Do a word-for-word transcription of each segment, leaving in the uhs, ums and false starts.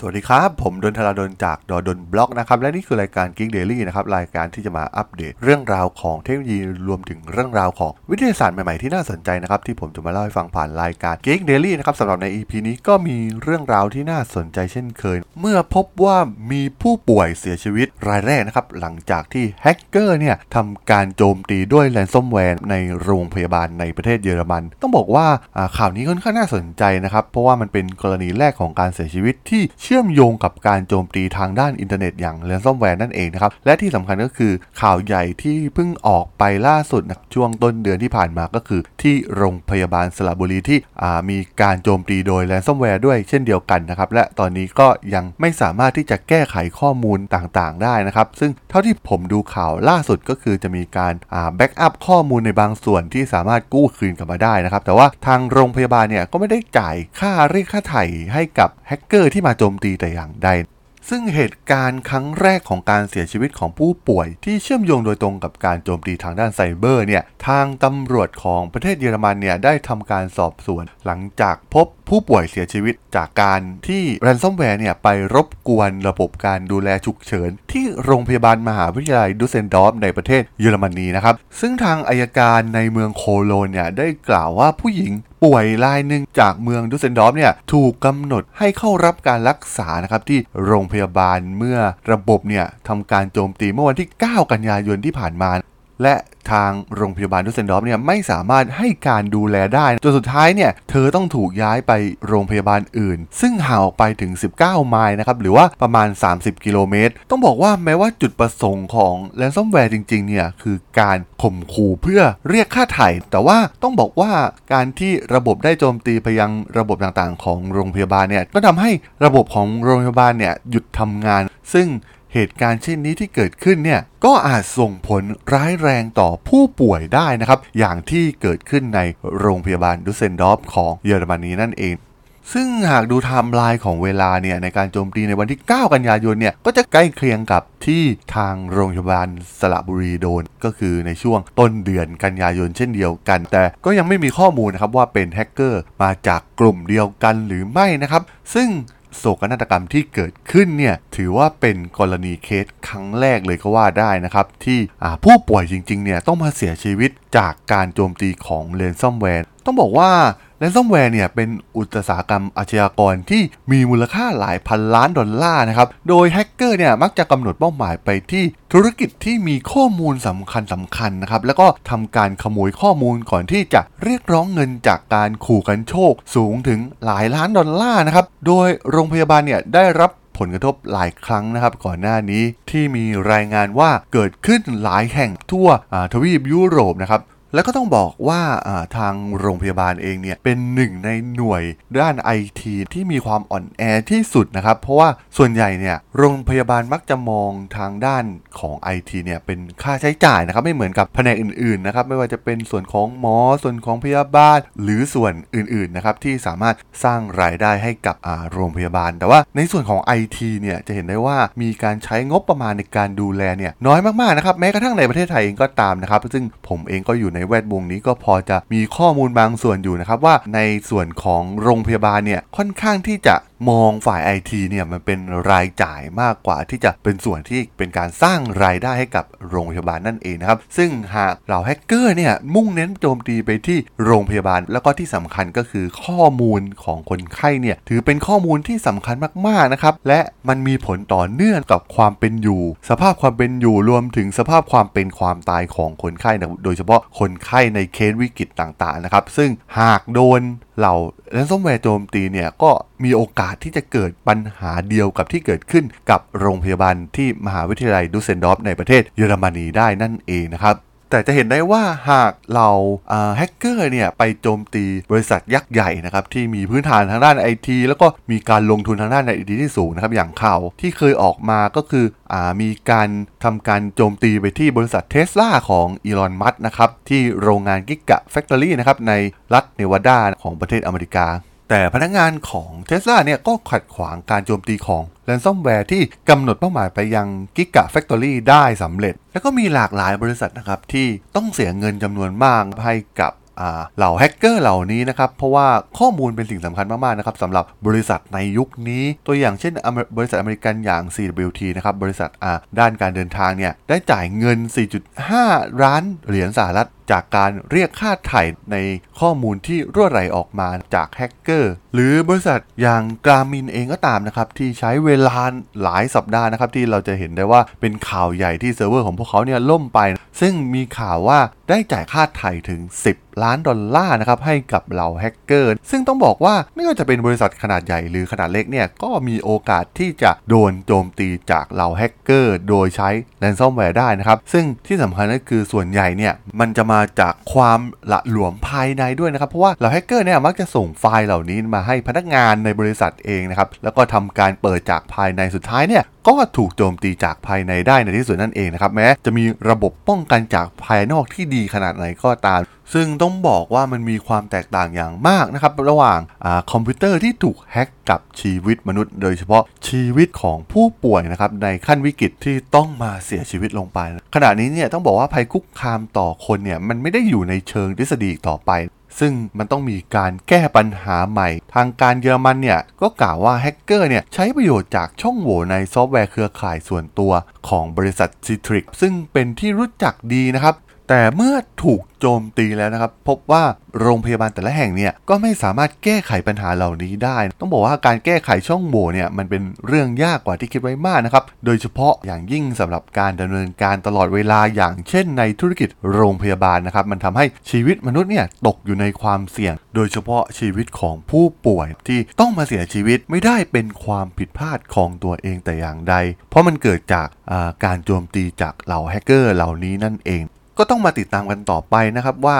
สวัสดีครับผมดลธราดลจากดลบล็อกนะครับและนี่คือรายการ Geek Daily นะครับรายการที่จะมาอัปเดตเรื่องราวของเทคโนโลยีรวมถึงเรื่องราวของวิทยาศาสตร์ใหม่ๆที่น่าสนใจนะครับที่ผมจะมาเล่าให้ฟังผ่านรายการ Geek Daily นะครับสำหรับใน อี พี นี้ก็มีเรื่องราวที่น่าสนใจเช่นเคยเมื่อพบว่ามีผู้ป่วยเสียชีวิตรายแรกนะครับหลังจากที่แฮกเกอร์เนี่ยทำการโจมตีด้วย Ransomware ในโรงพยาบาลในประเทศเยอรมันต้องบอกว่าข่าวนี้ค่อนข้างน่าสนใจนะครับเพราะว่ามันเป็นกรณีแรกของการเสียชีวิตที่เชื่อมโยงกับการโจมตีทางด้านอินเทอร์เน็ตอย่าง Ransomware นั่นเองนะครับและที่สำคัญก็คือข่าวใหญ่ที่เพิ่งออกไปล่าสุดนะช่วงต้นเดือนที่ผ่านมาก็คือที่โรงพยาบาลสระบุรีที่มีการโจมตีโดย Ransomware ด้วยเช่นเดียวกันนะครับและตอนนี้ก็ยังไม่สามารถที่จะแก้ไขข้อมูลต่างๆได้นะครับซึ่งเท่าที่ผมดูข่าวล่าสุดก็คือจะมีการแบ็กอัพข้อมูลในบางส่วนที่สามารถกู้คืนกลับมาได้นะครับแต่ว่าทางโรงพยาบาลเนี่ยก็ไม่ได้จ่ายค่าเรียกค่าไถ่ให้กับแฮกเกอร์ที่มาโจมตีแต่อย่างใดซึ่งเหตุการณ์ครั้งแรกของการเสียชีวิตของผู้ป่วยที่เชื่อมโยงโดยตรงกับการโจมตีทางด้านไซเบอร์เนี่ยทางตำรวจของประเทศเยอรมันเนี่ยได้ทำการสอบสวนหลังจากพบผู้ป่วยเสียชีวิตจากการที่ Ransomware เนี่ยไปรบกวนระบบการดูแลฉุกเฉินที่โรงพยาบาลมหาวิทยาลัยดุสเซนดอร์ฟในประเทศเยอรมนีนะครับซึ่งทางอัยการในเมืองโคโลนเนี่ยได้กล่าวว่าผู้หญิงป่วยรายหนึ่งจากเมืองดุสเซนดอร์ฟเนี่ยถูกกำหนดให้เข้ารับการรักษานะครับที่โรงพยาบาลเมื่อระบบเนี่ยทำการโจมตีเมื่อวันที่เก้ากันยายนที่ผ่านมาและทางโรงพยาบาลดุสเซนดอร์ฟเนี่ยไม่สามารถให้การดูแลได้จนสุดท้ายเนี่ยเธอต้องถูกย้ายไปโรงพยาบาลอื่นซึ่งห่างออกไปถึงสิบเก้าไมล์นะครับหรือว่าประมาณสามสิบกิโลเมตรต้องบอกว่าแม้ว่าจุดประสงค์ของ Ransomware จริงๆเนี่ยคือการข่มขู่เพื่อเรียกค่าไถ่แต่ว่าต้องบอกว่าการที่ระบบได้โจมตีไปยังระบบต่างๆของโรงพยาบาลเนี่ยก็ทำให้ระบบของโรงพยาบาลเนี่ยหยุดทำงานซึ่งเหตุการณ์เช่นนี้ที่เกิดขึ้นเนี่ยก็อาจส่งผลร้ายแรงต่อผู้ป่วยได้นะครับอย่างที่เกิดขึ้นในโรงพยาบาลดุสเซนดอร์ฟของเยอรมนีนั่นเองซึ่งหากดูไทม์ไลน์ของเวลาเนี่ยในการโจมตีในวันที่เก้ากันยายนเนี่ยก็จะใกล้เคียงกับที่ทางโรงพยาบาลสระบุรีโดนก็คือในช่วงต้นเดือนกันยายนเช่นเดียวกันแต่ก็ยังไม่มีข้อมูลนะครับว่าเป็นแฮกเกอร์มาจากกลุ่มเดียวกันหรือไม่นะครับซึ่งโศกนาฏกรรมที่เกิดขึ้นเนี่ยถือว่าเป็นกรณีเคสครั้งแรกเลยก็ว่าได้นะครับที่ผู้ป่วยจริงๆเนี่ยต้องมาเสียชีวิตจากการโจมตีของ Ransomware ต้องบอกว่า Ransomware เนี่ยเป็นอุตสาหกรรมอาชญากรที่มีมูลค่าหลายพันล้านดอลลาร์นะครับโดยแฮกเกอร์เนี่ยมักจะกำหนดเป้าหมายไปที่ธุรกิจที่มีข้อมูลสำคัญสำคัญนะครับแล้วก็ทำการขโมยข้อมูลก่อนที่จะเรียกร้องเงินจากการขู่กันโชคสูงถึงหลายล้านดอลลาร์นะครับโดยโรงพยาบาลเนี่ยได้รับผลกระทบหลายครั้งนะครับก่อนหน้านี้ที่มีรายงานว่าเกิดขึ้นหลายแห่งทั่วทวีปยุโรปนะครับแล้วก็ต้องบอกว่าทางโรงพยาบาลเองเนี่ยเป็นหนึ่งในหน่วยด้าน ไอ ที ที่มีความอ่อนแอที่สุดนะครับเพราะว่าส่วนใหญ่เนี่ยโรงพยาบาลมักจะมองทางด้านของ ไอ ที เนี่ยเป็นค่าใช้จ่ายนะครับไม่เหมือนกับแผนกอื่นๆนะครับไม่ว่าจะเป็นส่วนของหมอส่วนของพยาบาลหรือส่วนอื่นๆนะครับที่สามารถสร้างรายได้ให้กับโรงพยาบาลแต่ว่าในส่วนของ ไอ ที เนี่ยจะเห็นได้ว่ามีการใช้งบประมาณในการดูแลเนี่ยน้อยมากๆนะครับแม้กระทั่งในประเทศไทยเองก็ตามนะครับซึ่งผมเองก็อยู่ในแวดวงนี้ก็พอจะมีข้อมูลบางส่วนอยู่นะครับว่าในส่วนของโรงพยาบาลเนี่ยค่อนข้างที่จะมองฝ่าย ไอ ที เนี่ยมันเป็นรายจ่ายมากกว่าที่จะเป็นส่วนที่เป็นการสร้างรายได้ให้กับโรงพยาบาลนั่นเองนะครับซึ่งหากเหล่าแฮกเกอร์เนี่ยมุ่งเน้นโจมตีไปที่โรงพยาบาลแล้วก็ที่สำคัญก็คือข้อมูลของคนไข้เนี่ยถือเป็นข้อมูลที่สำคัญมากๆนะครับและมันมีผลต่อเนื่องกับความเป็นอยู่สภาพความเป็นอยู่รวมถึงสภาพความเป็นความตายของคนไข้นะโดยเฉพาะคนไข้ในเคสวิกฤตต่างๆนะครับซึ่งหากโดนเหล่า Ransomware โจมตีเนี่ยก็มีโอกาสที่จะเกิดปัญหาเดียวกับที่เกิดขึ้นกับโรงพยาบาลที่มหาวิทยาลัยดุสเซนดอร์ฟในประเทศเยอรมนีได้นั่นเองนะครับแต่จะเห็นได้ว่าหากเราแฮกเกอร์เนี่ยไปโจมตีบริษัทยักษ์ใหญ่นะครับที่มีพื้นฐานทางด้าน ไอ ที แล้วก็มีการลงทุนทางด้าน ไอ ที ที่สูงนะครับอย่างข่าวที่เคยออกมาก็คืออ่ามีการทำการโจมตีไปที่บริษัท Tesla ของอีลอนมัสก์นะครับที่โรงงานกิกะแฟคทอรี่นะครับในรัฐเนวาดาของประเทศอเมริกา แต่พนักงานของ Tesla เนี่ยก็ขัดขวางการโจมตีของ Ransomware ที่กำหนดเป้าหมายไปยัง Giga Factory ได้สำเร็จแล้วก็มีหลากหลายบริษัทนะครับที่ต้องเสียเงินจำนวนมากให้กับเหล่าแฮกเกอร์เหล่านี้นะครับเพราะว่าข้อมูลเป็นสิ่งสำคัญมากๆนะครับสำหรับบริษัทในยุคนี้ตัวอย่างเช่นบริษัทอเมริกันอย่าง ซี ดับเบิลยู ที นะครับบริษัทด้านการเดินทางเนี่ยได้จ่ายเงิน สี่จุดห้า ล้านเหรียญสหรัฐจากการเรียกค่าไถ่ในข้อมูลที่รั่วไหลออกมาจากแฮกเกอร์หรือบริษัทอย่าง Garmin เองก็ตามนะครับที่ใช้เวลาหลายสัปดาห์นะครับที่เราจะเห็นได้ว่าเป็นข่าวใหญ่ที่เซิร์ฟเวอร์ของพวกเขาเนี่ยล่มไปซึ่งมีข่าวว่าได้จ่ายค่าไถ่ถึงสิบล้านดอลลาร์นะครับให้กับเหล่าแฮกเกอร์ซึ่งต้องบอกว่าไม่ว่าจะเป็นบริษัทขนาดใหญ่หรือขนาดเล็กเนี่ยก็มีโอกาสที่จะโดนโจมตีจากเหล่าแฮกเกอร์โดยใช้ Ransomware ได้นะครับซึ่งที่สำคัญก็คือส่วนใหญ่เนี่ยมันจะมาจากความละหลวมภายในด้วยนะครับเพราะว่าเหล่าแฮกเกอร์เนี่ยมักจะส่งไฟล์เหล่านี้มาให้พนักงานในบริษัทเองนะครับแล้วก็ทำการเปิดจากภายในสุดท้ายเนี่ยก็ถูกโจมตีจากภายในได้ในที่สุดนั่นเองนะครับแม้จะมีระบบป้องกันจากภายนอกที่ดีขนาดไหนก็ตามซึ่งต้องบอกว่ามันมีความแตกต่างอย่างมากนะครับระหว่างคอมพิวเตอร์ที่ถูกแฮ็กกับชีวิตมนุษย์โดยเฉพาะชีวิตของผู้ป่วยนะครับในขั้นวิกฤตที่ต้องมาเสียชีวิตลงไปขณะนี้เนี่ยต้องบอกว่าภัยคุกคามต่อคนเนี่ยมันไม่ได้อยู่ในเชิงทฤษฎีต่อไปซึ่งมันต้องมีการแก้ปัญหาใหม่ทางการเยอรมันเนี่ยก็กล่าวว่าแฮกเกอร์เนี่ยใช้ประโยชน์จากช่องโหว่ในซอฟต์แวร์เครือข่ายส่วนตัวของบริษัท Citrix ซึ่งเป็นที่รู้จักดีนะครับแต่เมื่อถูกโจมตีแล้วนะครับพบว่าโรงพยาบาลแต่ละแห่งเนี่ยก็ไม่สามารถแก้ไขปัญหาเหล่านี้ได้ต้องบอกว่าการแก้ไขช่องโหว่เนี่ยมันเป็นเรื่องยากกว่าที่คิดไว้มากนะครับโดยเฉพาะอย่างยิ่งสำหรับการดำเนินการตลอดเวลาอย่างเช่นในธุรกิจโรงพยาบาลนะครับมันทำให้ชีวิตมนุษย์เนี่ยตกอยู่ในความเสี่ยงโดยเฉพาะชีวิตของผู้ป่วยที่ต้องมาเสียชีวิตไม่ได้เป็นความผิดพลาดของตัวเองแต่อย่างใดเพราะมันเกิดจากการโจมตีจากเหล่าแฮกเกอร์เหล่านี้นั่นเองก็ต้องมาติดตามกันต่อไปนะครับว่า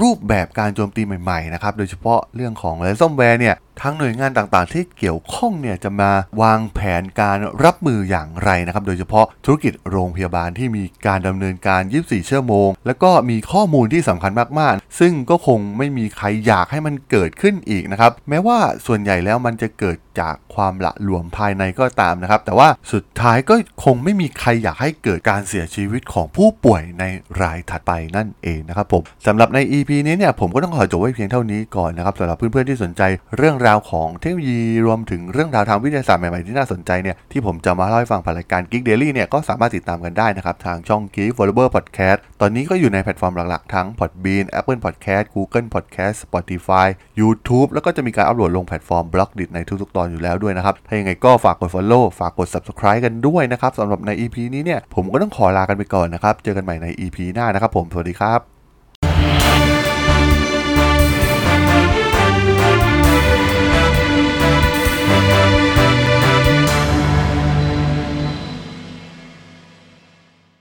รูปแบบการโจมตีใหม่ๆนะครับโดยเฉพาะเรื่องของ Ransomware เนี่ยทางหน่วยงานต่างๆที่เกี่ยวข้องเนี่ยจะมาวางแผนการรับมืออย่างไรนะครับโดยเฉพาะธุรกิจโรงพยาบาลที่มีการดำเนินการยี่สิบสี่ชั่วโมงแล้วก็มีข้อมูลที่สำคัญมากๆซึ่งก็คงไม่มีใครอยากให้มันเกิดขึ้นอีกนะครับแม้ว่าส่วนใหญ่แล้วมันจะเกิดจากความละหลวมภายในก็ตามนะครับแต่ว่าสุดท้ายก็คงไม่มีใครอยากให้เกิดการเสียชีวิตของผู้ป่วยในรายถัดไปนั่นเองนะครับผมสำหรับใน อี พี นี้เนี่ยผมก็ต้องขอจบไว้เพียงเท่านี้ก่อนนะครับสำหรับเพื่อนๆที่สนใจเรื่องราวของเทคโนโลยีรวมถึงเรื่องราวทางวิทยาศาสตร์ใหม่ๆที่น่าสนใจเนี่ยที่ผมจะมาเล่าให้ฟังผ่านรายการ Geek Daily เนี่ยก็สามารถติดตามกันได้นะครับทางช่อง Geek Forever's Podcast ตอนนี้ก็อยู่ในแพลตฟอร์มหลักๆทั้ง Podbean Apple Podcast Google Podcast Spotify YouTube แล้วก็จะมีการอัปโหลดลงแพลตฟอร์ม Blogdit ในทุกๆตอนอยู่แล้วด้วยนะครับถ้ายังไงก็ฝากกด Follow ฝากกด Subscribe กันด้วยนะครับสำหรับใน อี พี นี้เนี่ยผมก็ต้องขอลากันไปก่อนนะครับเจอกันใหม่ใน อี พี หน้านะครับผมสวัสดีครับ